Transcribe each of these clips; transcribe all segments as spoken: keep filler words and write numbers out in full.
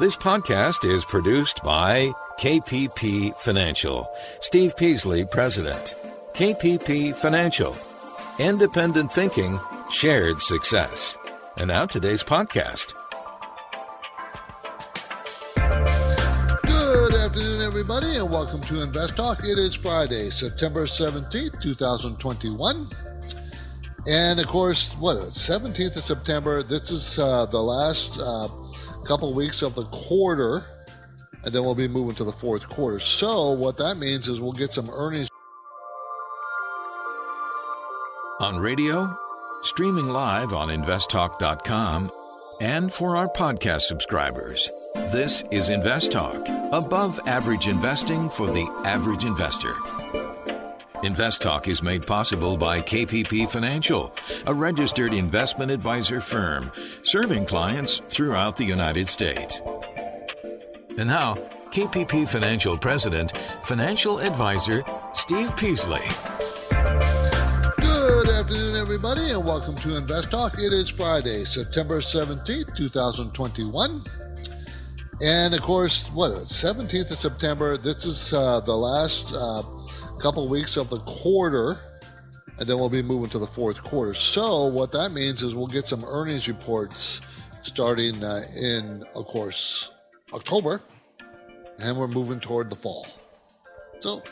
This podcast is produced by K P P Financial. Steve Peasley, President. K P P Financial. Independent thinking, shared success. And now today's podcast. Good afternoon, everybody, and welcome to InvestTalk. It is Friday, September seventeenth, twenty twenty-one. And, of course, what, seventeenth of September, this is uh, the last uh couple weeks of the quarter, and then we'll be moving to the fourth quarter. So what that means is we'll get some earnings on radio, streaming live on invest talk dot com, and for our podcast subscribers. This is InvestTalk, above average investing for the average investor. InvestTalk is made possible by K P P Financial, a registered investment advisor firm serving clients throughout the United States. And now, K P P Financial President, Financial Advisor Steve Peasley. Good afternoon, everybody, and welcome to InvestTalk. It is Friday, September seventeenth, twenty twenty-one. And, of course, what, seventeenth of September, this is uh, the last Uh, couple weeks of the quarter, and then we'll be moving to the fourth quarter. So what that means is we'll get some earnings reports starting uh, in, of course, October, and we're moving toward the fall. So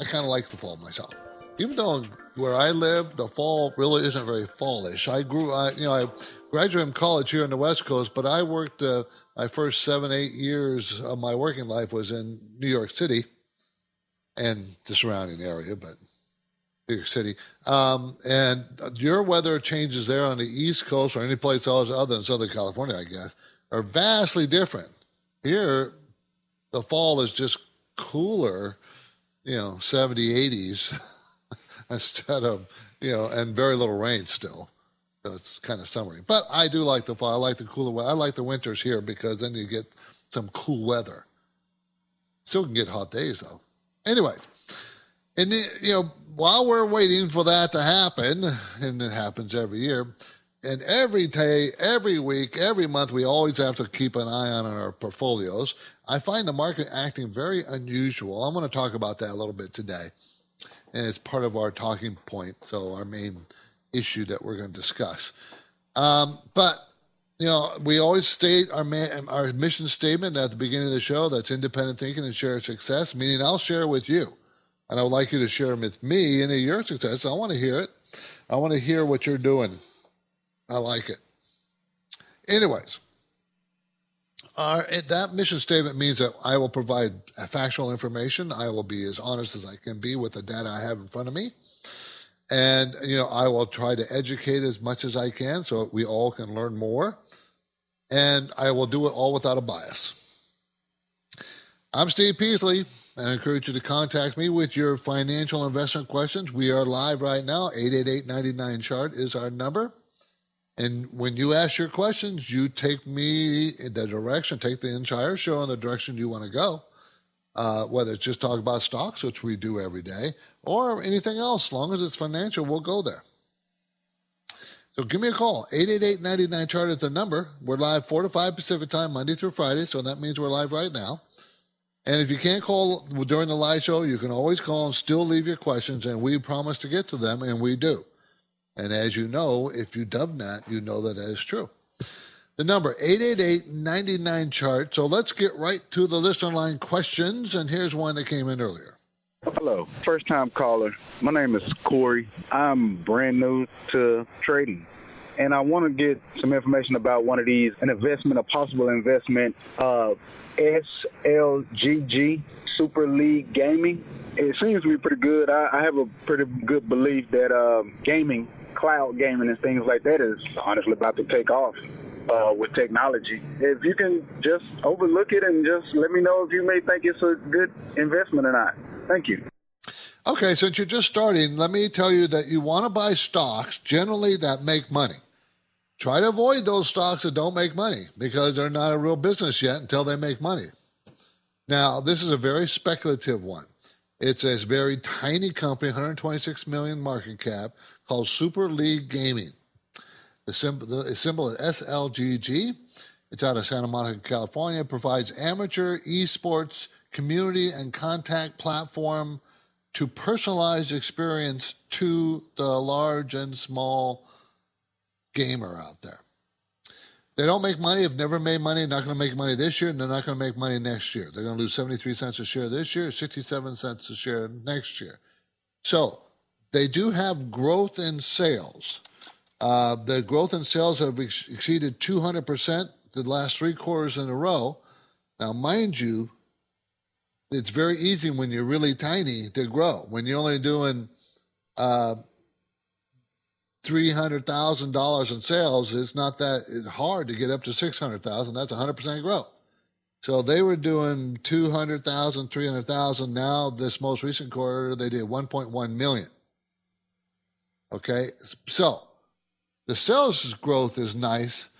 I kind of like the fall myself, even though where I live, the fall really isn't very fallish. I grew, I, you know, I graduated from college here on the West Coast, but I worked uh, my first seven, eight years of my working life was in New York City and the surrounding area, but New York City. Um, and your weather changes there on the East Coast or any place else other than Southern California, I guess, are vastly different. Here, the fall is just cooler, you know, seventy, eighties instead of, you know, and very little rain still. So it's kind of summery. But I do like the fall. I like the cooler weather. I like the winters here because then you get some cool weather. Still can get hot days, though. Anyways, and the, you know, while we're waiting for that to happen, and it happens every year, and every day, every week, every month, we always have to keep an eye on our portfolios. I find the market acting very unusual. I'm going to talk about that a little bit today, and it's part of our talking point, so our main issue that we're going to discuss. Um, but, you know, we always state our man, our mission statement at the beginning of the show. That's independent thinking and share success, meaning I'll share with you. And I would like you to share with me any of your success. I want to hear it. I want to hear what you're doing. I like it. Anyways, our, that mission statement means that I will provide factual information. I will be as honest as I can be with the data I have in front of me. And, you know, I will try to educate as much as I can so we all can learn more. And I will do it all without a bias. I'm Steve Peasley, and I encourage you to contact me with your financial investment questions. We are live right now. eight eight eight, nine nine, C H A R T is our number. And when you ask your questions, you take me in the direction, take the entire show in the direction you want to go. Uh, whether it's just talk about stocks, which we do every day, or anything else, as long as it's financial, we'll go there. So give me a call. eight eight eight, nine nine, C H A R T is the number. We're live four to five Pacific time, Monday through Friday, so that means we're live right now. And if you can't call during the live show, you can always call and still leave your questions, and we promise to get to them, and we do. And as you know, if you dub not, you know that that is true. The number, eight eight eight, nine nine, C H A R T. So let's get right to the listener line questions, and here's one that came in earlier. Hello, first-time caller. My name is Corey. I'm brand new to trading, and I want to get some information about one of these, an investment, a possible investment, uh, S L G G, Super League Gaming. It seems to be pretty good. I, I have a pretty good belief that uh, gaming, cloud gaming and things like that is honestly about to take off. uh, with technology. If you can just overlook it and just let me know if you may think it's a good investment or not. Thank you. Okay, since you're just starting, let me tell you that you want to buy stocks generally that make money. Try to avoid those stocks that don't make money because they're not a real business yet until they make money. Now, this is a very speculative one. It's a very tiny company, one hundred twenty-six million dollars market cap, called Super League Gaming. The symbol, the symbol is S L G G. It's out of Santa Monica, California. It provides amateur esports community and contact platform to personalize experience to the large and small gamer out there. They don't make money, have never made money, not going to make money this year, and they're not going to make money next year. They're going to lose seventy-three cents a share this year, sixty-seven cents a share next year. So they do have growth in sales. Uh, the growth in sales have ex- exceeded two hundred percent the last three quarters in a row. Now, mind you, it's very easy when you're really tiny to grow. When you're only doing uh, three hundred thousand dollars in sales, it's not that hard to get up to six hundred thousand dollars. That's one hundred percent growth. So they were doing two hundred thousand dollars, three hundred thousand dollars. Now, this most recent quarter, they did one point one million dollars. Okay? So the sales growth is nice.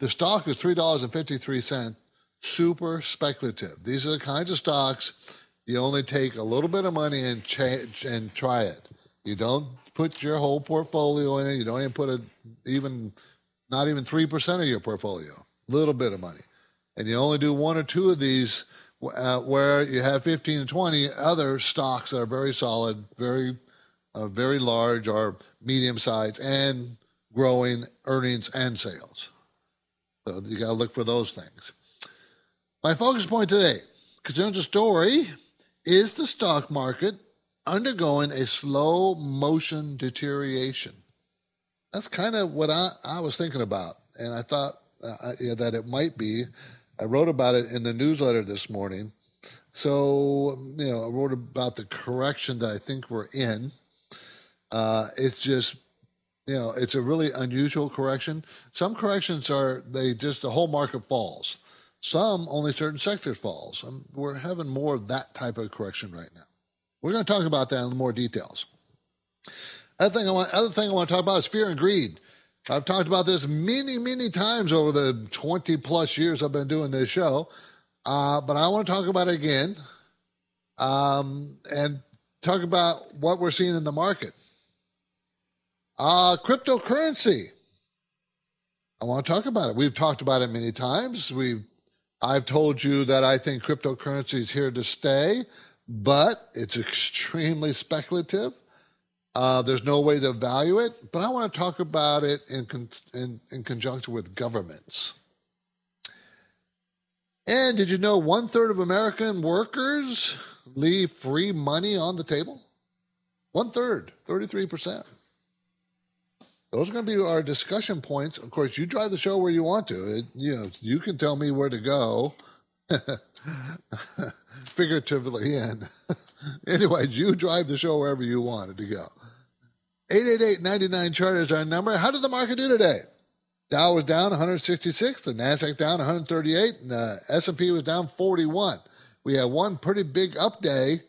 The stock is three dollars and fifty-three cents. Super speculative. These are the kinds of stocks you only take a little bit of money and ch- and try it. You don't put your whole portfolio in it. You don't even put a, even not even three percent of your portfolio. Little bit of money. And you only do one or two of these uh, where you have fifteen and twenty other stocks that are very solid, very Uh, very large or medium-sized, and growing earnings and sales. So you got to look for those things. My focus point today, concerns the story, is the stock market undergoing a slow-motion deterioration. That's kind of what I, I was thinking about, and I thought uh, yeah, that it might be. I wrote about it in the newsletter this morning. So, you know, I wrote about the correction that I think we're in. Uh, it's just, you know, it's a really unusual correction. Some corrections are, they just, the whole market falls. Some, only certain sectors falls. Um, we're having more of that type of correction right now. We're going to talk about that in more details. Other thing I want, other thing I want to talk about is fear and greed. I've talked about this many, many times over the twenty plus years I've been doing this show, uh, but I want to talk about it again um, and talk about what we're seeing in the market. Uh, cryptocurrency. I want to talk about it. We've talked about it many times. We've, I've told you that I think cryptocurrency is here to stay, but it's extremely speculative. Uh, there's no way to value it, but I want to talk about it in, con- in, in conjunction with governments. And did you know one-third of American workers leave free money on the table? One-third, thirty-three percent. Those are going to be our discussion points. Of course, you drive the show where you want to. It, you know, you can tell me where to go, figuratively. And anyways, you drive the show wherever you want it to go. eight eight eight, nine nine, C H A R T is our number. How did the market do today? Dow was down one hundred sixty-six. The Nasdaq down one hundred thirty-eight. And the S and P was down forty-one. We had one pretty big up day,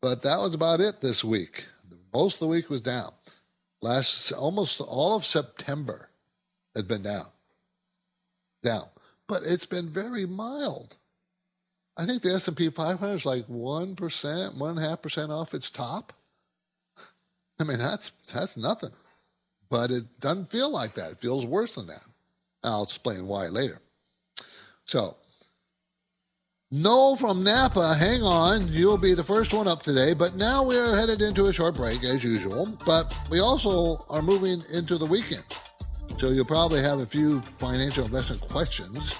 but that was about it this week. Most of the week was down. Last, almost all of September had been down. Down. But it's been very mild. I think the S and P five hundred is like one percent, one point five percent off its top. I mean, that's that's nothing. But it doesn't feel like that. It feels worse than that. I'll explain why later. So, Noel from Napa, hang on. You'll be the first one up today, but now we are headed into a short break as usual, but we also are moving into the weekend. So you'll probably have a few financial investment questions.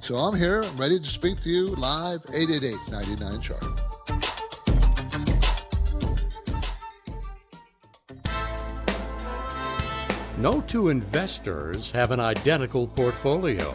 So I'm here, ready to speak to you live, eight eight eight, nine nine, C H A R T. No two investors have an identical portfolio.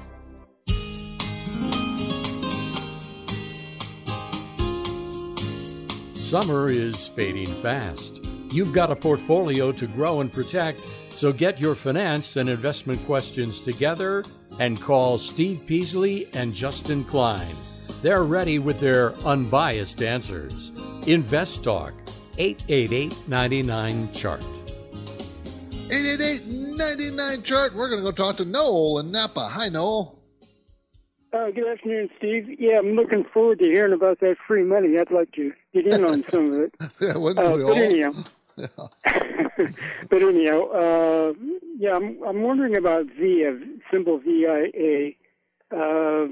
Summer is fading fast. You've got a portfolio to grow and protect, so get your finance and investment questions together and call Steve Peasley and Justin Klein. They're ready with their unbiased answers. InvestTalk, eight eight eight, nine nine, C H A R T. eight eight eight, nine nine, C H A R T. We're going to go talk to Noel in Napa. Hi, Noel. Uh, good afternoon, Steve. Yeah, I'm looking forward to hearing about that free money. I'd like to get in on some of it. yeah, wouldn't uh, we but, all? Anyhow, yeah. but anyhow, uh, yeah, I'm, I'm wondering about Via, symbol V I A. Uh,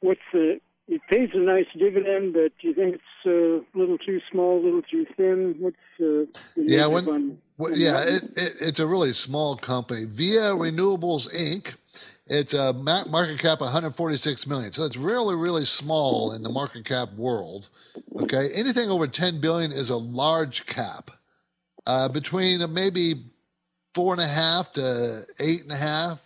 what's the? It pays a nice dividend, but do you think it's a little too small, a little too thin? What's uh, the yeah, when, on, when, yeah, it, it, it's a really small company. Via Renewables Incorporated. It's a market cap one hundred forty-six million dollars. So it's really, really small in the market cap world. Okay, anything over ten billion dollars is a large cap. Uh, between maybe four point five to eight point five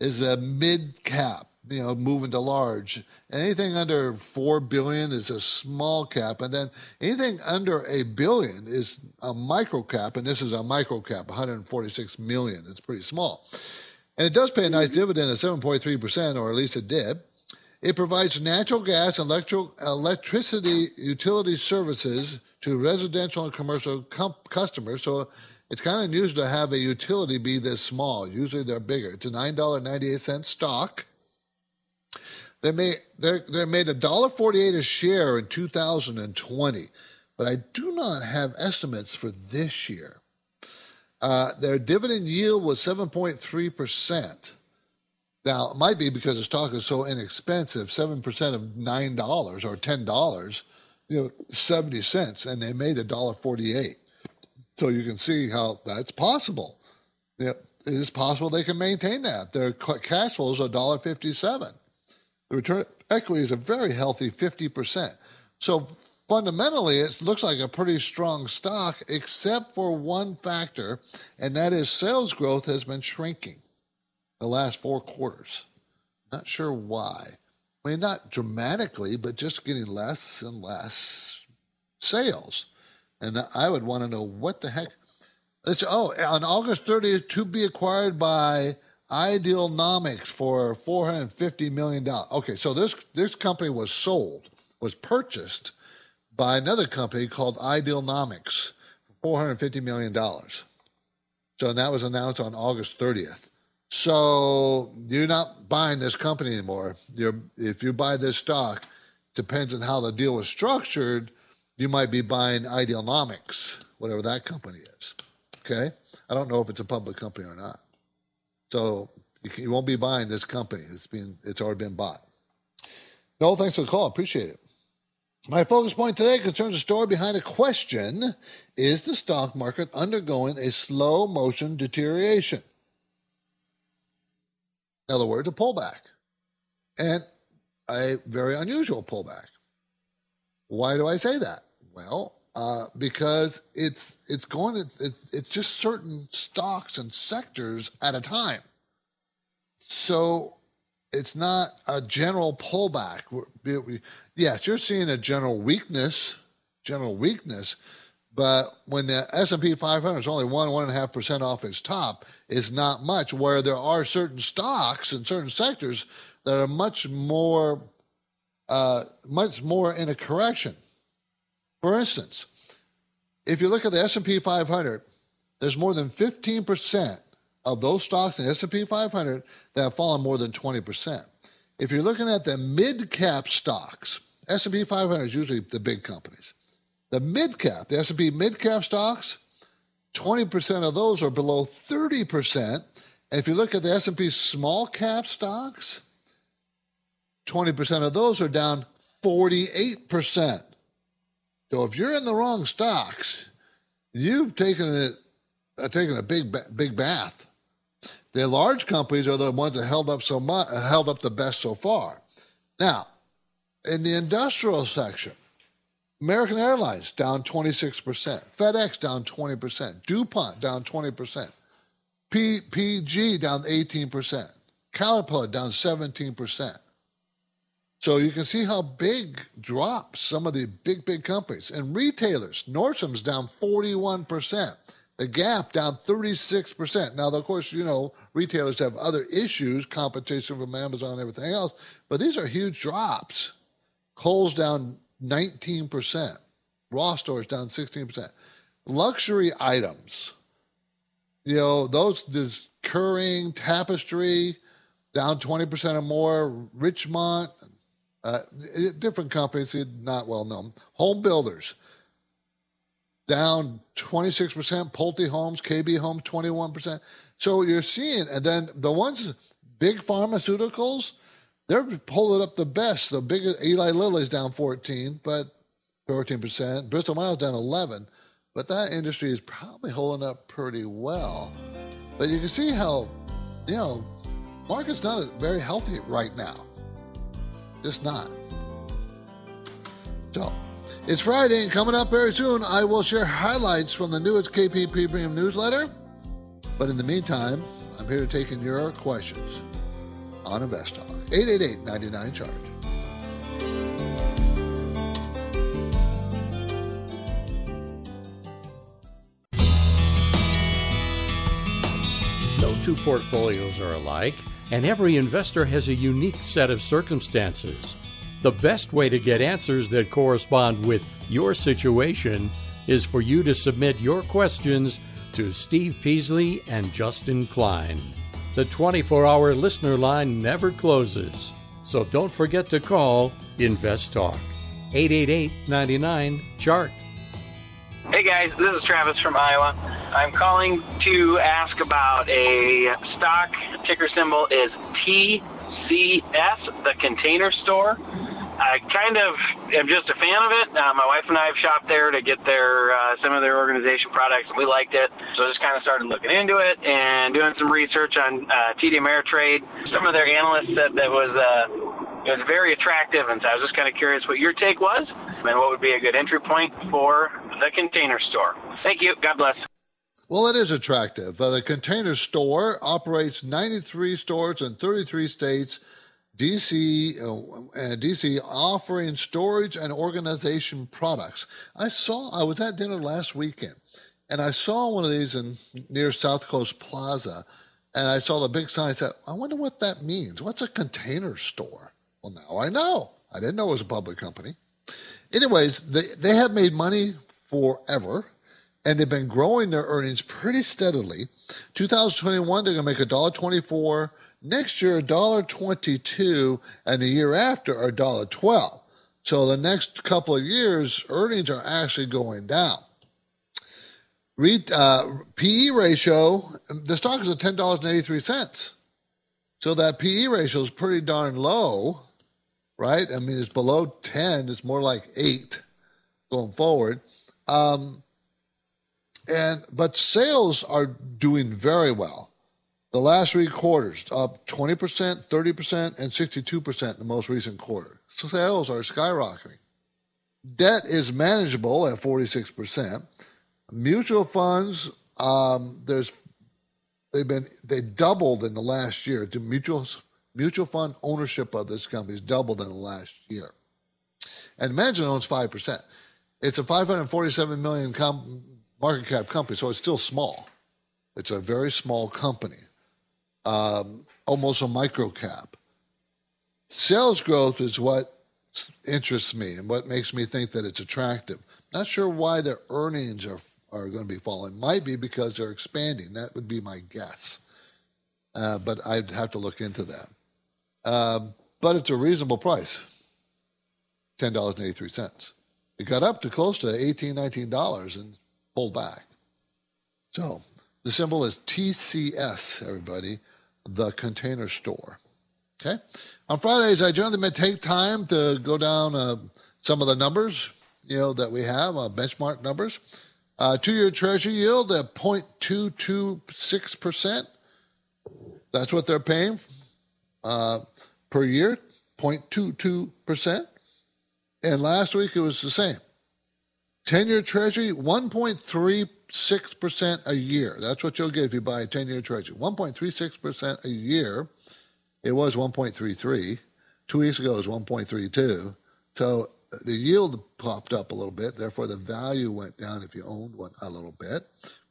is a mid cap, you know, moving to large. Anything under four billion dollars is a small cap. And then anything under a billion is a micro cap. And this is a micro cap, one hundred forty-six million dollars. It's pretty small. And it does pay a nice dividend of seven point three percent, or at least it did. It provides natural gas and electro- electricity utility services to residential and commercial com- customers. So it's kind of unusual to have a utility be this small. Usually they're bigger. It's a nine dollars and ninety-eight cents stock. They made they they made one dollar and forty-eight cents a share in two thousand twenty, but I do not have estimates for this year. Uh, their dividend yield was seven point three percent. Now, it might be because the stock is so inexpensive, seven percent of nine dollars or ten dollars, you know, seventy cents, and they made one dollar and forty-eight cents. So you can see how that's possible. You know, it is possible they can maintain that. Their cash flows are one dollar and fifty-seven cents. The return on equity is a very healthy fifty percent. So fundamentally, it looks like a pretty strong stock, except for one factor, and that is sales growth has been shrinking the last four quarters. Not sure why. I mean, not dramatically, but just getting less and less sales. And I would want to know what the heck. It's, oh, on August thirtieth, to be acquired by Idealnomics for four hundred fifty million dollars. Okay, so this this company was sold, was purchased by another company called Idealnomics for four hundred fifty million dollars. So that was announced on August thirtieth. So you're not buying this company anymore. You're, if you buy this stock, depends on how the deal was structured, you might be buying Idealnomics, whatever that company is. Okay? I don't know if it's a public company or not. So you, can, you won't be buying this company. It's been, it's already been bought. No, thanks for the call. Appreciate it. My focus point today concerns the story behind a question: is the stock market undergoing a slow motion deterioration? In other words, a pullback, and a very unusual pullback. Why do I say that? Well, uh, because it's it's going to, it, it's just certain stocks and sectors at a time. So it's not a general pullback. We're, we, yes, you're seeing a general weakness, general weakness, but when the S and P five hundred is only one, one and a half percent off its top, it's not much. Where there are certain stocks and certain sectors that are much more, uh, much more in a correction. For instance, If you look at the S and P five hundred, there's more than fifteen percent of those stocks in the S and P five hundred that have fallen more than twenty percent. If you're looking at the mid-cap stocks, S and P five hundred is usually the big companies. The mid-cap, the S and P mid-cap stocks, twenty percent of those are below thirty percent. And if you look at the S and P small-cap stocks, twenty percent of those are down forty-eight percent. So if you're in the wrong stocks, you've taken it, uh, taken a big, big bath. The large companies are the ones that held up so much, held up the best so far. Now, in the industrial section, American Airlines down twenty-six percent, FedEx down twenty percent, DuPont down twenty percent, P P G down eighteen percent, Caterpillar down seventeen percent. So you can see how big drops some of the big, big companies. And retailers, Nordstrom's down forty-one percent. The Gap down thirty-six percent. Now, of course, you know, retailers have other issues, competition from Amazon and everything else, but these are huge drops. Kohl's down nineteen percent. Ross Stores down sixteen percent. Luxury items, you know, those, this Kering, Tapestry, down twenty percent or more. Richemont, Uh, different companies, not well known. Home builders, down twenty-six percent. Pulte Homes, K B Homes, twenty-one percent. So you're seeing, and then the ones, big pharmaceuticals, they're pulling up the best. The biggest, Eli Lilly's down fourteen, but thirteen percent. Bristol Myers down eleven, but that industry is probably holding up pretty well. But you can see how, you know, market's not very healthy right now. Just not. So, it's Friday, and coming up very soon, I will share highlights from the newest K P P Premium newsletter. But in the meantime, I'm here to take in your questions on InvestTalk. eight eight eight, nine nine, C H A R T. No two portfolios are alike, and every investor has a unique set of circumstances. The best way to get answers that correspond with your situation is for you to submit your questions to Steve Peasley and Justin Klein. The twenty-four hour listener line never closes, so don't forget to call InvestTalk, eight eight eight, nine nine, C H A R T. Hey guys, this is Travis from Iowa. I'm calling to ask about a stock. Ticker symbol is T C S, The Container Store. I kind of am just a fan of it. Uh, my wife and I have shopped there to get their uh, some of their organization products, and we liked it. So I just kind of started looking into it and doing some research on uh, T D Ameritrade. Some of their analysts said that was uh, it was very attractive, and so I was just kind of curious what your take was and what would be a good entry point for The Container Store. Thank you. God bless. Well, it is attractive. Uh, the Container Store operates ninety-three stores in thirty-three states, D C, uh, D C offering storage and organization products. I saw, I was at dinner last weekend, and I saw one of these in near South Coast Plaza, and I saw the big sign that said, I wonder what that means. What's a container store? Well, now I know. I didn't know it was a public company. Anyways, they, they have made money forever, and they've been growing their earnings pretty steadily. two thousand twenty-one, they're going to make one dollar twenty-four. Next year, one dollar twenty-two. And the year after, one dollar twelve. So the next couple of years, earnings are actually going down. Re- uh, P E ratio, the stock is at ten dollars and eighty-three cents. So that P E ratio is pretty darn low, right? I mean, it's below ten. It's more like eight going forward. Um... And but sales are doing very well. The last three quarters, up twenty percent, thirty percent, and sixty-two percent in the most recent quarter. So sales are skyrocketing. Debt is manageable at forty-six percent. Mutual funds, um, there's they've been they doubled in the last year. The mutual mutual fund ownership of this company has doubled in the last year. And management owns five percent. It's a five hundred forty-seven million dollars company. Market cap company, so it's still small. It's a very small company, um, almost a micro cap. Sales growth is what interests me and what makes me think that it's attractive. Not sure why their earnings are are going to be falling. Might be because they're expanding. That would be my guess. Uh, but I'd have to look into that. Uh, but it's a reasonable price, ten dollars and eighty-three cents. It got up to close to eighteen dollars, nineteen dollars and pulled back. So the symbol is T C S, everybody, The Container Store. Okay. On Fridays, I generally take time to go down uh, some of the numbers, you know, that we have, uh, benchmark numbers. Uh, two-year Treasury yield at zero point two two six percent. That's what they're paying uh, per year, zero point two two percent. And last week, it was the same. ten-year Treasury, one point three six percent a year. That's what you'll get if you buy a ten-year Treasury. one point three six percent a year. It was one point three three. Two weeks ago, it was one point three two. So the yield popped up a little bit. Therefore, the value went down if you owned one a little bit.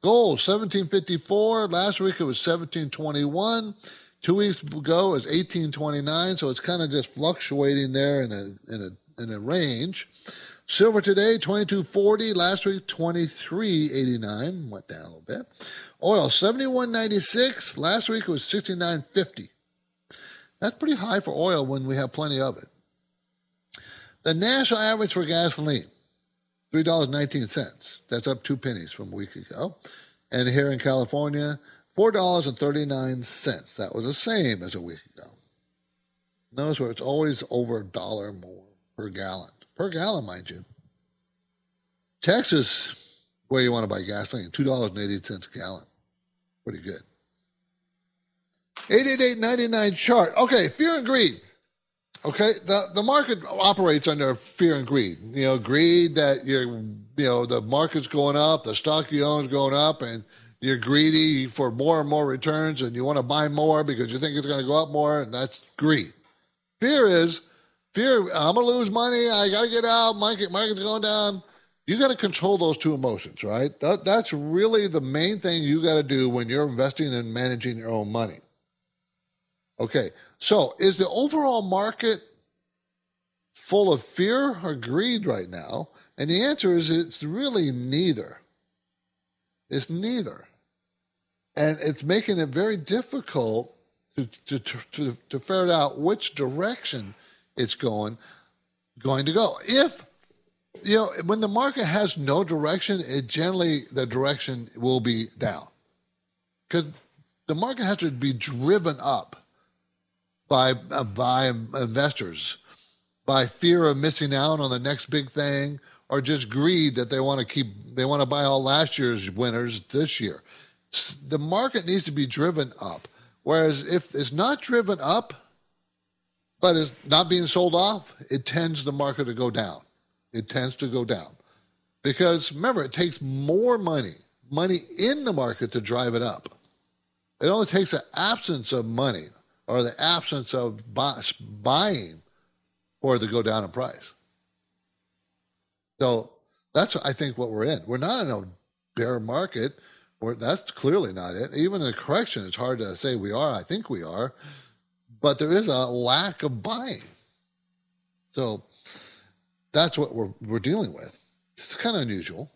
Gold, seventeen fifty-four. Last week, it was seventeen twenty-one. Two weeks ago, it was eighteen twenty-nine. So it's kind of just fluctuating there in a in a in a range. Silver today, twenty-two forty. Last week, twenty-three eighty-nine. Went down a little bit. Oil, seventy-one ninety-six. Last week, it was sixty-nine fifty. That's pretty high for oil when we have plenty of it. The national average for gasoline, three dollars and nineteen cents. That's up two pennies from a week ago. And here in California, four dollars and thirty-nine cents. That was the same as a week ago. Notice where it's always over a dollar more per gallon. Per gallon, mind you. Texas, where you want to buy gasoline, two dollars and eighty cents a gallon. Pretty good. eight eight eight, nine nine chart. Okay, fear and greed. Okay, the, the market operates under fear and greed. You know, greed that you're, you know, the market's going up, the stock you own is going up, and you're greedy for more and more returns, and you want to buy more because you think it's going to go up more, and that's greed. Fear is, fear, I'm going to lose money, I got to get out, market, market's going down. You got to control those two emotions, right? That, that's really the main thing you got to do when you're investing and managing your own money. Okay, so is the overall market full of fear or greed right now? And the answer is it's really neither. It's neither. And it's making it very difficult to to, to, to, to ferret out which direction it's going, going to go. If, you know, when the market has no direction, it generally, the direction will be down. Because the market has to be driven up. By, uh, by investors, by fear of missing out on the next big thing, or just greed that they want to keep, they want to buy all last year's winners this year. The market needs to be driven up. Whereas if it's not driven up, but it's not being sold off, it tends the market to go down. It tends to go down. Because remember, it takes more money, money in the market to drive it up. It only takes an absence of money, or the absence of buying, or to go down in price. So that's, I think, what we're in. We're not in a bear market. We're, that's clearly not it. Even in a correction, it's hard to say we are. I think we are. But there is a lack of buying. So that's what we're, we're dealing with. It's kind of unusual.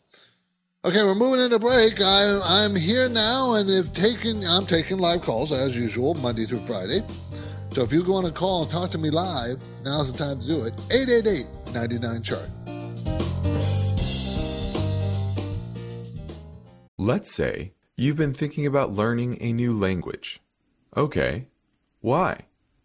Okay, we're moving into break. I, I'm here now, and if taking, I'm taking live calls, as usual, Monday through Friday. So if you want to call and talk to me live, now's the time to do it. eight eight eight, nine nine, chart. Let's say you've been thinking about learning a new language. Okay, why?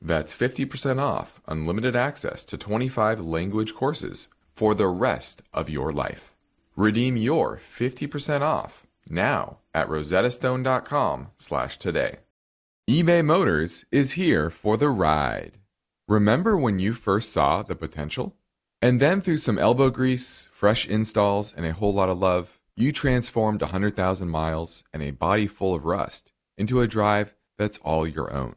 That's fifty percent off unlimited access to twenty-five language courses for the rest of your life. Redeem your fifty percent off now at rosettastone.com slash today. eBay Motors is here for the ride. Remember when you first saw the potential? And then through some elbow grease, fresh installs, and a whole lot of love, you transformed one hundred thousand miles and a body full of rust into a drive that's all your own.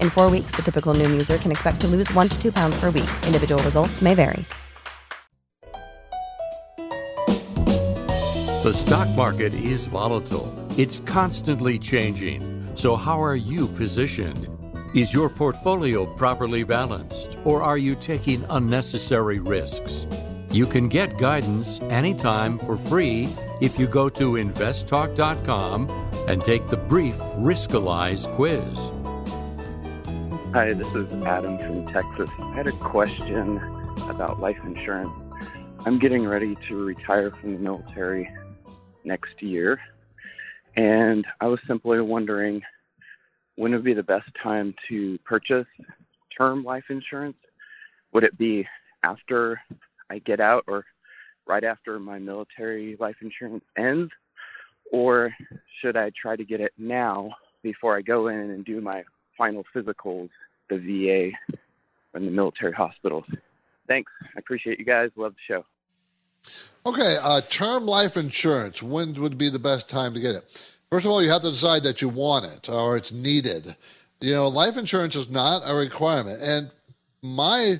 In four weeks, the typical Noom user can expect to lose one to two pounds per week. Individual results may vary. The stock market is volatile. It's constantly changing. So how are you positioned? Is your portfolio properly balanced, or are you taking unnecessary risks? You can get guidance anytime for free if you go to invest talk dot com and take the brief Riskalyze quiz. Hi, this is Adam from Texas. I had a question about life insurance. I'm getting ready to retire from the military next year, and I was simply wondering, when would be the best time to purchase term life insurance? Would it be after I get out, or right after my military life insurance ends? Or should I try to get it now before I go in and do my final physicals, the V A and the military hospitals. Thanks. I appreciate you guys. Love the show. Okay, uh, term life insurance. When would be the best time to get it? First of all, you have to decide that you want it or it's needed. You know, life insurance is not a requirement. And my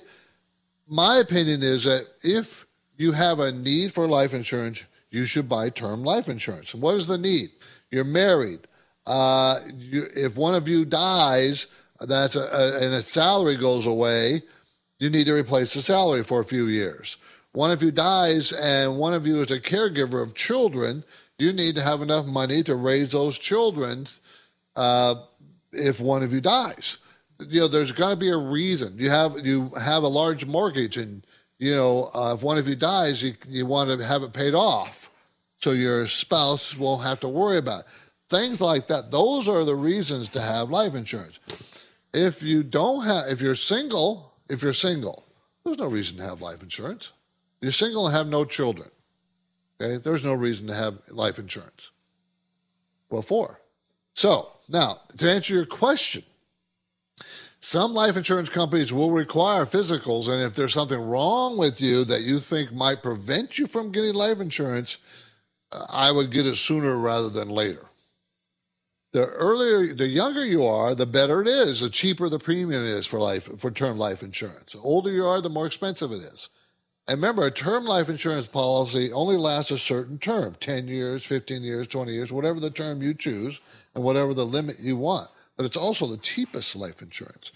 my opinion is that if you have a need for life insurance, you should buy term life insurance. And what is the need? You're married. Uh, you, if one of you dies, that's a, a, and a salary goes away, you need to replace the salary for a few years. One of you dies and one of you is a caregiver of children, you need to have enough money to raise those children uh, if one of you dies. You know, there's got to be a reason. You have you have a large mortgage, and you know uh, if one of you dies, you you want to have it paid off, so your spouse won't have to worry about it. Things like that. Those are the reasons to have life insurance. If you don't have, if you're single, if you're single, there's no reason to have life insurance. You're single and have no children. Okay, there's no reason to have life insurance. Well, for so now to answer your question, some life insurance companies will require physicals, and if there's something wrong with you that you think might prevent you from getting life insurance, I would get it sooner rather than later. The earlier, the younger you are, the better it is. The cheaper the premium is for life for term life insurance. The older you are, the more expensive it is. And remember, a term life insurance policy only lasts a certain term, ten years, fifteen years, twenty years, whatever the term you choose and whatever the limit you want. But it's also the cheapest life insurance.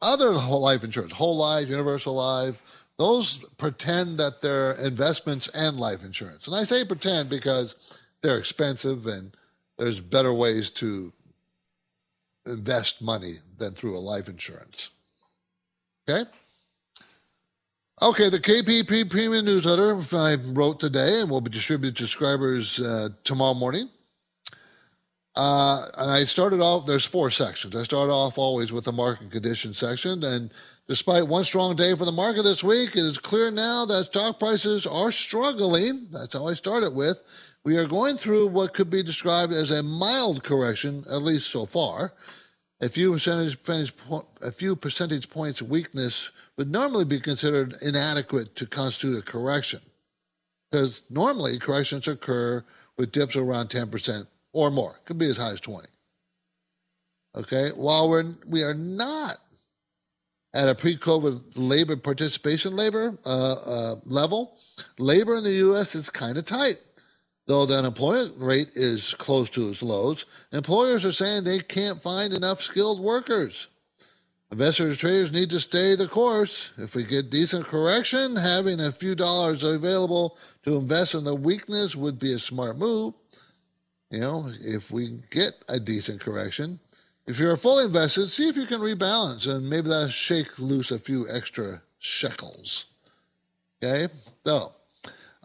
Other whole life insurance, whole life, universal life, those pretend that they're investments and life insurance. And I say pretend because they're expensive and there's better ways to invest money than through a life insurance. Okay? Okay, the K P P Premium Newsletter I wrote today and will be distributed to subscribers uh, tomorrow morning. Uh, and I started off, there's four sections. I start off always with the market condition section. And despite one strong day for the market this week, it is clear now that stock prices are struggling. That's how I started with. We are going through what could be described as a mild correction, at least so far. A few percentage, percentage, a few percentage points of weakness would normally be considered inadequate to constitute a correction, because normally corrections occur with dips around ten percent or more. It could be as high as twenty. Okay, while we're, we are not at a pre-COVID labor participation labor uh, uh, level, labor in the U S is kind of tight. Though the unemployment rate is close to its lows, employers are saying they can't find enough skilled workers. Investors and traders need to stay the course. If we get decent correction, having a few dollars available to invest in the weakness would be a smart move. You know, if we get a decent correction, if you're fully invested, see if you can rebalance, and maybe that'll shake loose a few extra shekels. Okay? So,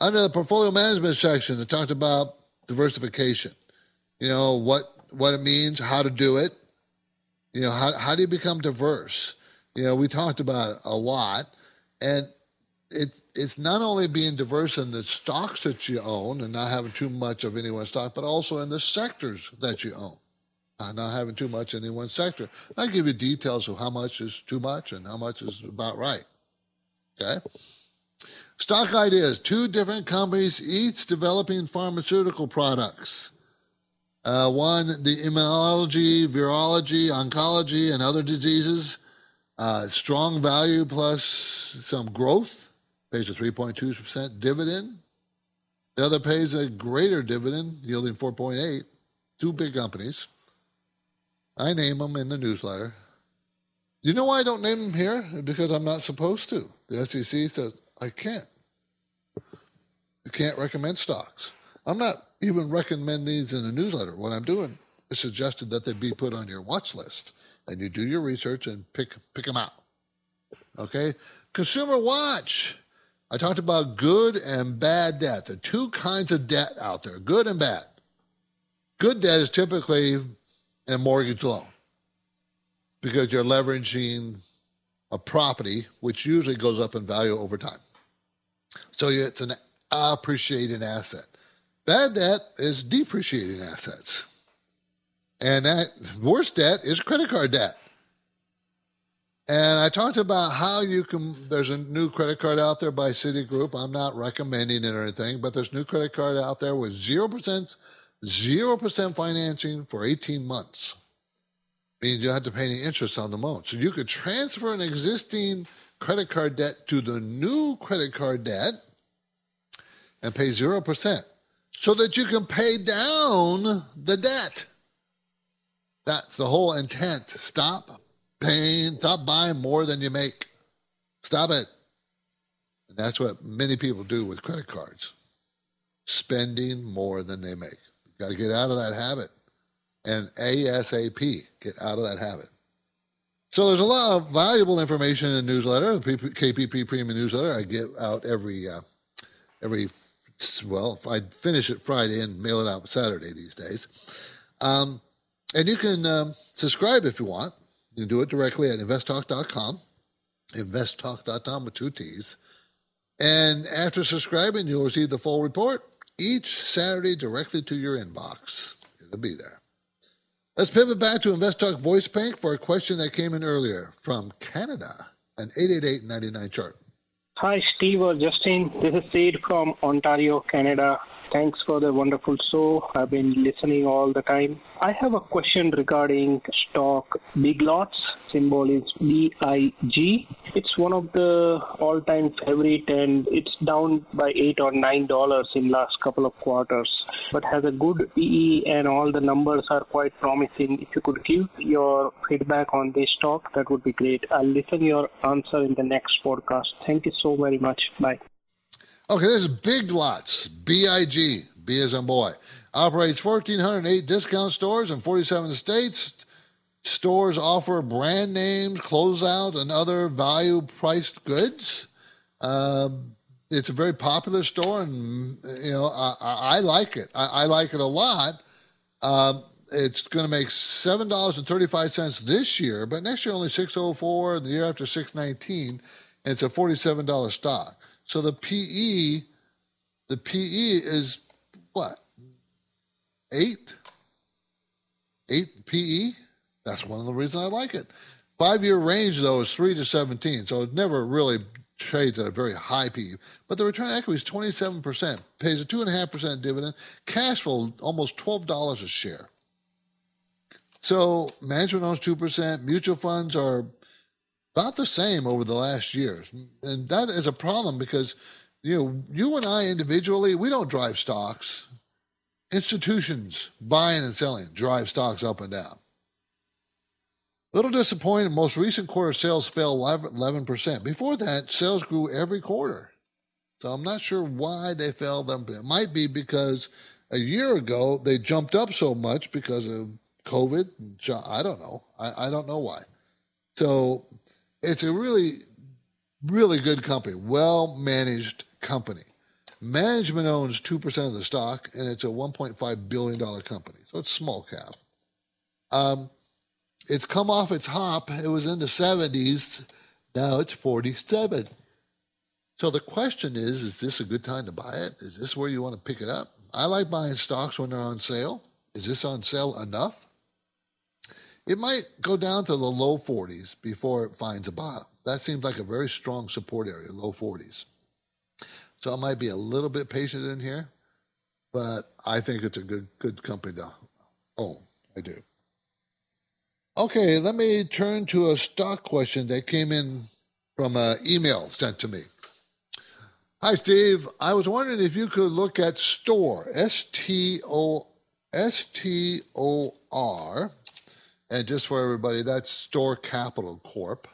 under the portfolio management section, it talked about diversification. You know, what what it means, how to do it. You know, how how do you become diverse? You know, we talked about it a lot. And it it's not only being diverse in the stocks that you own and not having too much of any one stock, but also in the sectors that you own, uh, not having too much in any one sector. And I'll give you details of how much is too much and how much is about right. Okay? Stock ideas, two different companies, each developing pharmaceutical products. Uh, one, the immunology, virology, oncology, and other diseases. Uh, strong value plus some growth. Pays a three point two percent dividend. The other pays a greater dividend, yielding four point eight. Two big companies. I name them in the newsletter. You know why I don't name them here? Because I'm not supposed to. The S E C says I can't. I can't recommend stocks. I'm not even recommend these in the newsletter. What I'm doing is suggested that they be put on your watch list, and you do your research and pick pick them out. Okay? Consumer watch. I talked about good and bad debt. There are two kinds of debt out there, good and bad. Good debt is typically a mortgage loan because you're leveraging a property, which usually goes up in value over time. So it's an appreciating asset. Bad debt is depreciating assets. And that worse debt is credit card debt. And I talked about how you can, there's a new credit card out there by Citigroup. I'm not recommending it or anything, but there's a new credit card out there with zero percent, zero percent financing for eighteen months. Meaning you don't have to pay any interest on the loan. So you could transfer an existing credit card debt to the new credit card debt and pay zero percent so that you can pay down the debt. That's the whole intent. Stop paying, stop buying more than you make. Stop it. And that's what many people do with credit cards. Spending more than they make. You've got to get out of that habit. And ASAP, get out of that habit. So there's a lot of valuable information in the newsletter, the K P P Premium Newsletter. I give out every, uh, every well, I finish it Friday and mail it out Saturday these days. Um, and you can um, subscribe if you want. You can do it directly at invest talk dot com, invest talk dot com with two T's. And after subscribing, you'll receive the full report each Saturday directly to your inbox. It'll be there. Let's pivot back to InvestTalk Voice Bank for a question that came in earlier from Canada, an eight eight eight, nine nine, chart. Hi, Steve or Justin. This is Sid from Ontario, Canada. Thanks for the wonderful show. I've been listening all the time. I have a question regarding stock Big Lots. Symbol is B I G. It's one of the all-time favorite, and it's down by eight or nine dollars in last couple of quarters, but has a good P E and all the numbers are quite promising. If you could give your feedback on this stock, that would be great. I'll listen your answer in the next podcast. Thank you so very much. Bye. Okay, this is Big Lots, B I G, B as in boy. Operates one thousand four hundred eight discount stores in forty-seven states. Stores offer brand names, closeout, and other value-priced goods. Uh, it's a very popular store, and you know I, I like it. I, I like it a lot. Uh, it's going to make seven dollars and thirty-five cents this year, but next year only six dollars and four cents, and the year after six dollars and nineteen cents, and it's a forty-seven dollars stock. So the P E, the P E is what? Eight? Eight P E? That's one of the reasons I like it. Five-year range, though, is three to seventeen, so it never really trades at a very high P E. But the return on equity is twenty-seven percent, pays a two point five percent dividend, cash flow almost twelve dollars a share. So management owns two percent, mutual funds are about the same over the last year. And that is a problem because, you know, you and I individually, we don't drive stocks. Institutions buying and selling drive stocks up and down. Little disappointed, most recent quarter sales fell eleven percent. Before that, sales grew every quarter. So I'm not sure why they fell. It might be because a year ago they jumped up so much because of COVID. I don't know. I, I don't know why. So it's a really, really good company, well-managed company. Management owns two percent of the stock, and it's a one point five billion dollars company. So it's small cap. Um, it's come off its hop. It was in the seventies. Now it's forty-seven. So the question is, is this a good time to buy it? Is this where you want to pick it up? I like buying stocks when they're on sale. Is this on sale enough? It might go down to the low forties before it finds a bottom. That seems like a very strong support area, low forties. So I might be a little bit patient in here, but I think it's a good good company to own. I do. Okay, let me turn to a stock question that came in from an email sent to me. Hi, Steve. I was wondering if you could look at Store, S T O S T O R. And just for everybody, that's Store Capital Corp.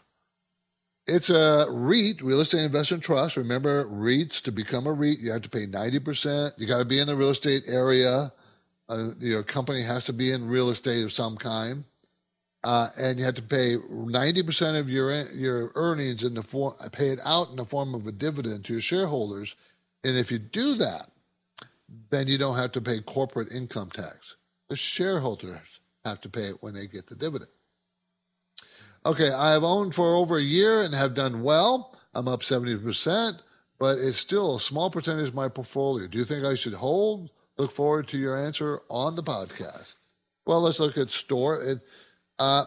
It's a REIT, Real Estate Investment Trust. Remember, REITs, to become a REIT, you have to pay ninety percent. You got to be in the real estate area. Uh, your company has to be in real estate of some kind. Uh, and you have to pay ninety percent of your your earnings in the form, pay it out in the form of a dividend to your shareholders. And if you do that, then you don't have to pay corporate income tax. The shareholders have to pay it when they get the dividend. Okay, I have owned for over a year and have done well. I'm up seventy percent, but it's still a small percentage of my portfolio. Do you think I should hold? Look forward to your answer on the podcast. Well, let's look at Store. It, uh,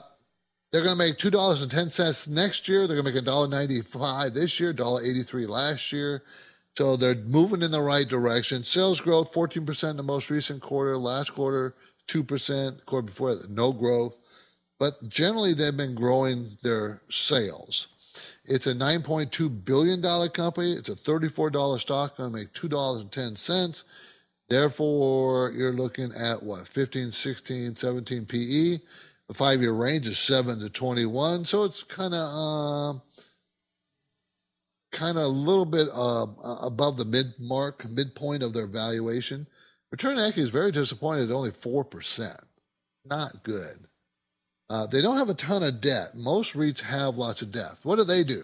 They're going to make two dollars and ten cents next year. They're going to make one dollar and ninety-five cents this year, one dollar and eighty-three cents last year. So they're moving in the right direction. Sales growth, fourteen percent in the most recent quarter. Last quarter, two percent. Quarter before, no growth. But generally, they've been growing their sales. It's a nine point two billion dollars company. It's a thirty-four dollar stock, going to make two dollars and ten cents. Therefore, you're looking at, what, fifteen, sixteen, seventeen P E. The five-year range is seven to twenty-one, so it's kind of um, kind of a little bit uh, above the mid mark, midpoint of their valuation. Return on equity is very disappointed at only four percent. Not good. Uh, they don't have a ton of debt. Most REITs have lots of debt. What do they do?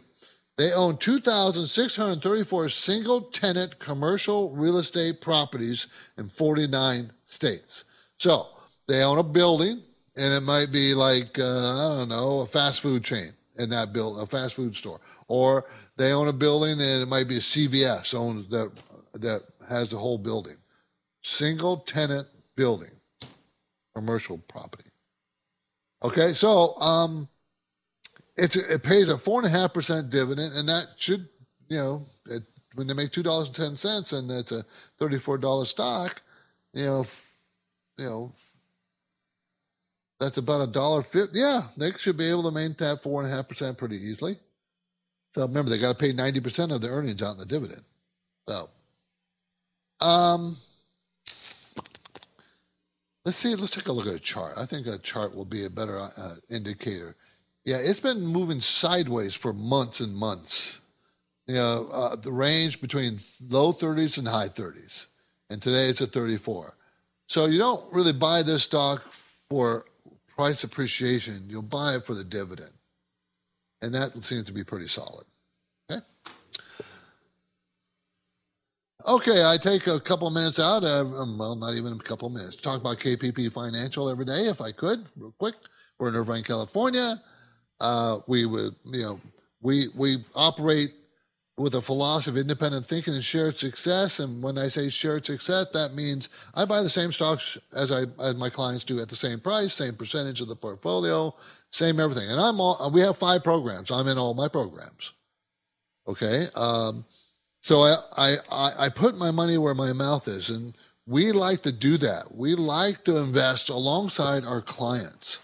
They own two thousand six hundred thirty-four single-tenant commercial real estate properties in forty-nine states. So they own a building. And it might be like, uh, I don't know, a fast food chain in that build, a fast food store. Or they own a building and it might be a C V S owns that, that has the whole building. Single tenant building, commercial property. Okay, so um, it's, it pays a four point five percent dividend, and that should, you know, it, when they make two dollars and ten cents and it's a thirty-four dollar stock, you know, f- you know, that's about a dollar fifty. Yeah, they should be able to maintain that four and a half percent pretty easily. So remember, they got to pay ninety percent of their earnings out in the dividend. So, um, let's see. Let's take a look at a chart. I think a chart will be a better uh, indicator. Yeah, it's been moving sideways for months and months. You know, uh, the range between low thirties and high thirties, and today it's at thirty-four. So you don't really buy this stock for price appreciation, you'll buy it for the dividend. And that seems to be pretty solid. Okay. Okay, I take a couple minutes out, of, well, not even a couple minutes, talk about K P P Financial every day if I could, real quick. We're in Irvine, California. Uh, we would, you know, we we operate with a philosophy of independent thinking and shared success. And when I say shared success, that means I buy the same stocks as I as my clients do at the same price, same percentage of the portfolio, same everything. And I'm all, we have five programs. I'm in all my programs. Okay, um, so I, I I I put my money where my mouth is, and we like to do that. We like to invest alongside our clients.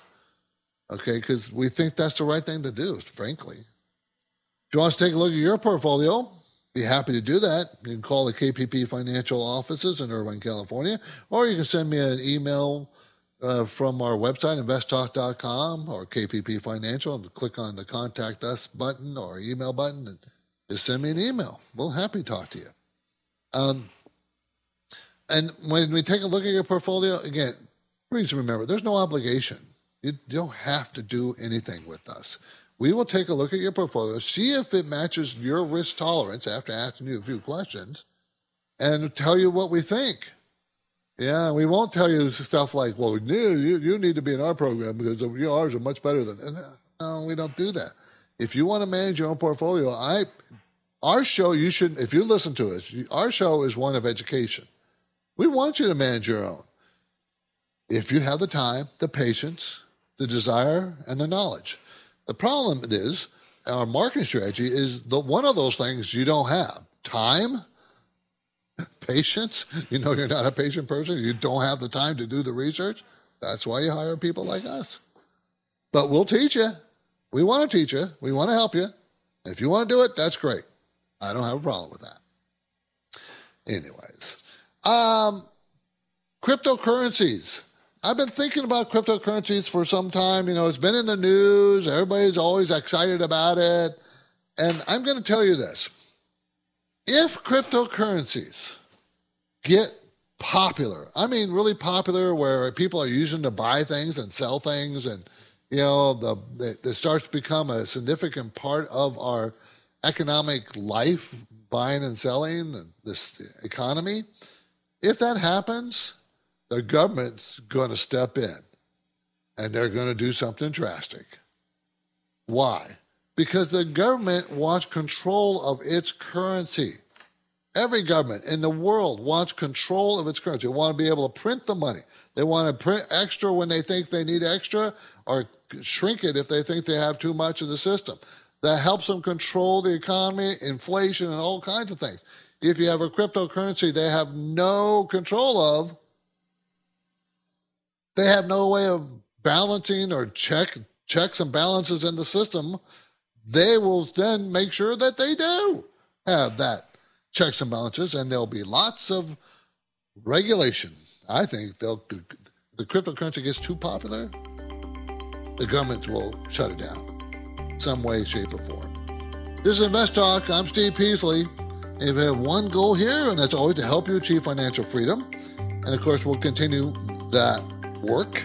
Okay, because we think that's the right thing to do, frankly. If you want to take a look at your portfolio, be happy to do that. You can call the K P P Financial offices in Irvine, California, or you can send me an email uh, from our website, invest talk dot com or K P P Financial, and click on the Contact Us button or email button, and just send me an email. We'll happy talk to you. Um, and when we take a look at your portfolio, again, please remember, there's no obligation. You don't have to do anything with us. We will take a look at your portfolio, see if it matches your risk tolerance after asking you a few questions, and tell you what we think. Yeah, we won't tell you stuff like, well, you, you need to be in our program because ours are much better than... No, we don't do that. If you want to manage your own portfolio, I, our show, you should, if you listen to us, our show is one of education. We want you to manage your own. If you have the time, the patience, the desire, and the knowledge. The problem is our marketing strategy is the one of those things you don't have. Time, patience. You know you're not a patient person. You don't have the time to do the research. That's why you hire people like us. But we'll teach you. We want to teach you. We want to help you. And if you want to do it, that's great. I don't have a problem with that. Anyways, um, cryptocurrencies. I've been thinking about cryptocurrencies for some time. You know, it's been in the news. Everybody's always excited about it. And I'm going to tell you this. If cryptocurrencies get popular, I mean really popular where people are using to buy things and sell things and, you know, the, the, it starts to become a significant part of our economic life, buying and selling, this economy, if that happens... the government's going to step in, and they're going to do something drastic. Why? Because the government wants control of its currency. Every government in the world wants control of its currency. They want to be able to print the money. They want to print extra when they think they need extra, or shrink it if they think they have too much in the system. That helps them control the economy, inflation, and all kinds of things. If you have a cryptocurrency they have no control of, they have no way of balancing or check checks and balances in the system. They will then make sure that they do have that checks and balances, and there'll be lots of regulation. I think they'll the cryptocurrency gets too popular, the government will shut it down, some way, shape, or form. This is InvestTalk. I'm Steve Peasley. If you have one goal here, and that's always to help you achieve financial freedom. And of course, we'll continue that work.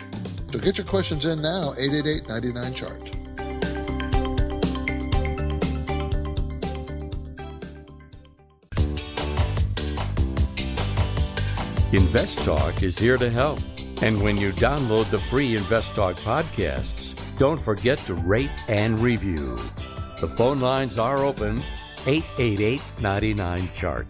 So get your questions in now, eight eight eight, nine nine, C H A R T. InvestTalk is here to help. And when you download the free InvestTalk podcasts, don't forget to rate and review. The phone lines are open, eight eight eight, nine nine, C H A R T.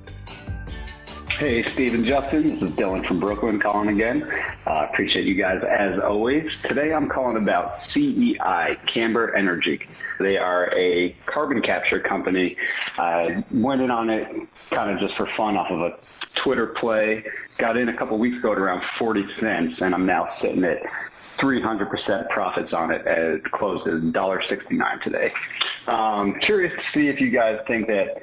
Hey, Steve and Justin. This is Dylan from Brooklyn calling again. Uh, appreciate you guys as always. Today I'm calling about C E I, Camber Energy. They are a carbon capture company. I went in on it kind of just for fun off of a Twitter play. Got in a couple weeks ago at around forty cents, and I'm now sitting at three hundred percent profits on it. It closed at one dollar sixty-nine today. Um, curious to see if you guys think that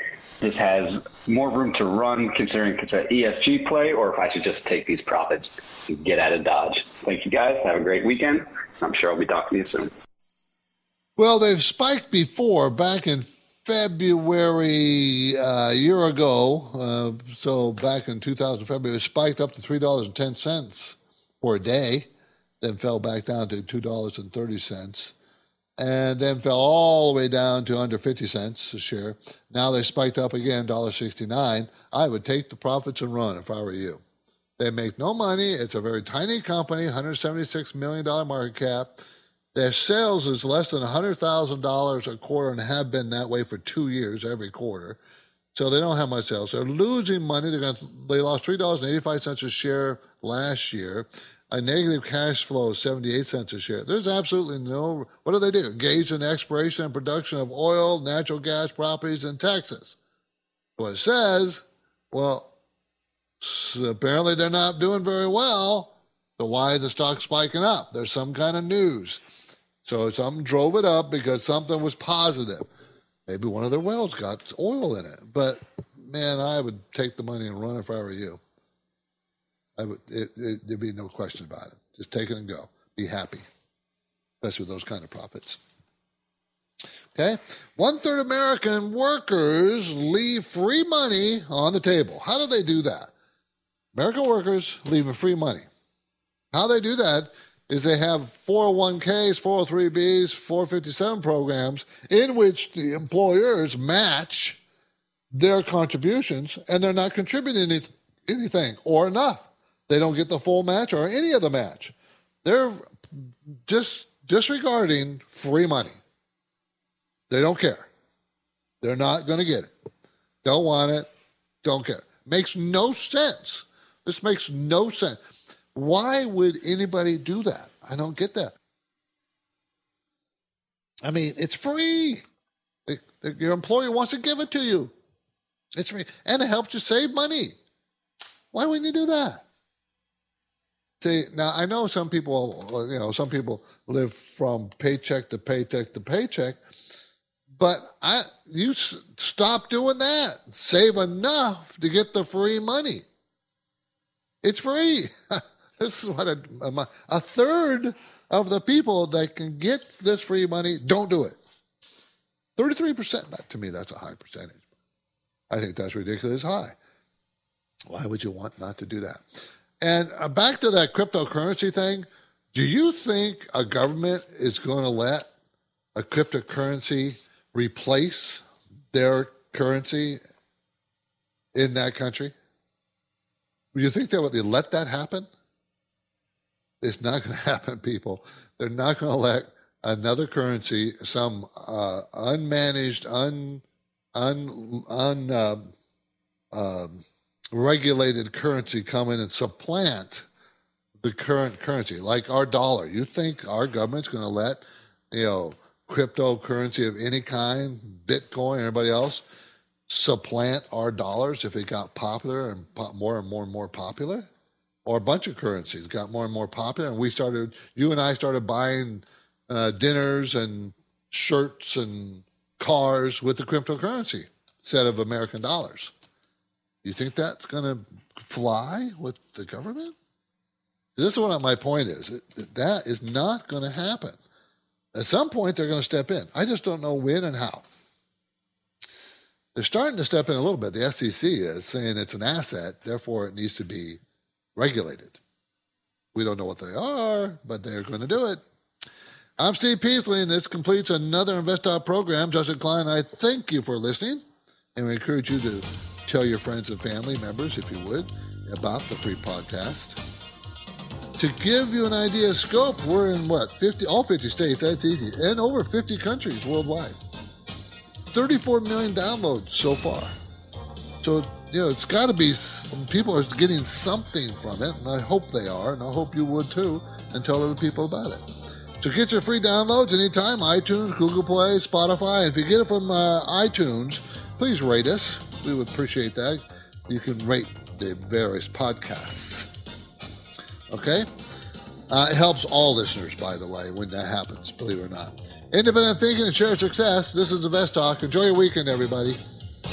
this has more room to run considering it's an E S G play, or if I should just take these profits and get out of Dodge. Thank you, guys. Have a great weekend. I'm sure I'll be talking to you soon. Well, they've spiked before back in February, uh, a year ago, uh, so back in two thousand, February, it spiked up to three dollars and ten cents for a day, then fell back down to two dollars and thirty cents, and then fell all the way down to under fifty cents a share. Now they spiked up again, one dollar sixty-nine. I would take the profits and run if I were you. They make no money. It's a very tiny company, one hundred seventy-six million dollars market cap. Their sales is less than one hundred thousand dollars a quarter and have been that way for two years every quarter. So they don't have much sales. They're losing money. They're going to, they lost three dollars and eighty-five cents a share last year. A negative cash flow of seventy-eight cents a share. There's absolutely no... What do they do? Engage in exploration and production of oil, natural gas properties in Texas. What it says, well, so apparently they're not doing very well. So why is the stock spiking up? There's some kind of news. So something drove it up because something was positive. Maybe one of their wells got oil in it. But, man, I would take the money and run if I were you. I would, it, it, there'd be no question about it. Just take it and go. Be happy, especially with those kind of profits. Okay? One-third American workers leave free money on the table. How do they do that? American workers leaving free money. How they do that is they have four oh one k's, four oh three b's, four fifty-seven programs in which the employers match their contributions, and they're not contributing any, anything or enough. They don't get the full match or any of the match. They're just disregarding free money. They don't care. They're not going to get it. Don't want it. Don't care. Makes no sense. This makes no sense. Why would anybody do that? I don't get that. I mean, it's free. It, it, your employer wants to give it to you. It's free. And it helps you save money. Why wouldn't you do that? See, now I know some people, you know, some people live from paycheck to paycheck to paycheck, but I, you s- stop doing that. Save enough to get the free money. It's free. This is what a, a, a third of the people that can get this free money don't do it. thirty-three percent. That, to me, that's a high percentage. I think that's ridiculous high. Why would you want not to do that? And uh, back to that cryptocurrency thing, do you think a government is going to let a cryptocurrency replace their currency in that country? Do you think they would let that happen? It's not going to happen, people. They're not going to let another currency, some uh, unmanaged, un, un, un, uh, um, regulated currency come in and supplant the current currency, like our dollar. You think our government's going to let, you know, cryptocurrency of any kind, Bitcoin, everybody else, supplant our dollars if it got popular and more and more and more popular? Or a bunch of currencies got more and more popular, and we started, you and I started buying uh, dinners and shirts and cars with the cryptocurrency instead of American dollars. You think that's going to fly with the government? This is what my point is. It, that is not going to happen. At some point, they're going to step in. I just don't know when and how. They're starting to step in a little bit. The S E C is saying it's an asset, therefore it needs to be regulated. We don't know what they are, but they're going to do it. I'm Steve Peasley, and this completes another InvestTalk program. Justin Klein, I thank you for listening, and we encourage you to tell your friends and family members, if you would, about the free podcast. To give you an idea of scope, we're in what, fifty, all fifty states, that's easy, and over fifty countries worldwide. thirty-four million downloads so far. So, you know, it's got to be, people are getting something from it, and I hope they are, and I hope you would too, and tell other people about it. So get your free downloads anytime, iTunes, Google Play, Spotify. If you get it from uh, iTunes, please rate us. We would appreciate that. You can rate the various podcasts. Okay? Uh, it helps all listeners, by the way, when that happens, believe it or not. Independent thinking and share success. This is InvestTalk. Enjoy your weekend, everybody.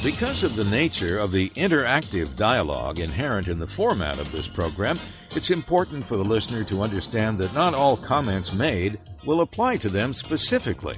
Because of the nature of the interactive dialogue inherent in the format of this program, it's important for the listener to understand that not all comments made will apply to them specifically.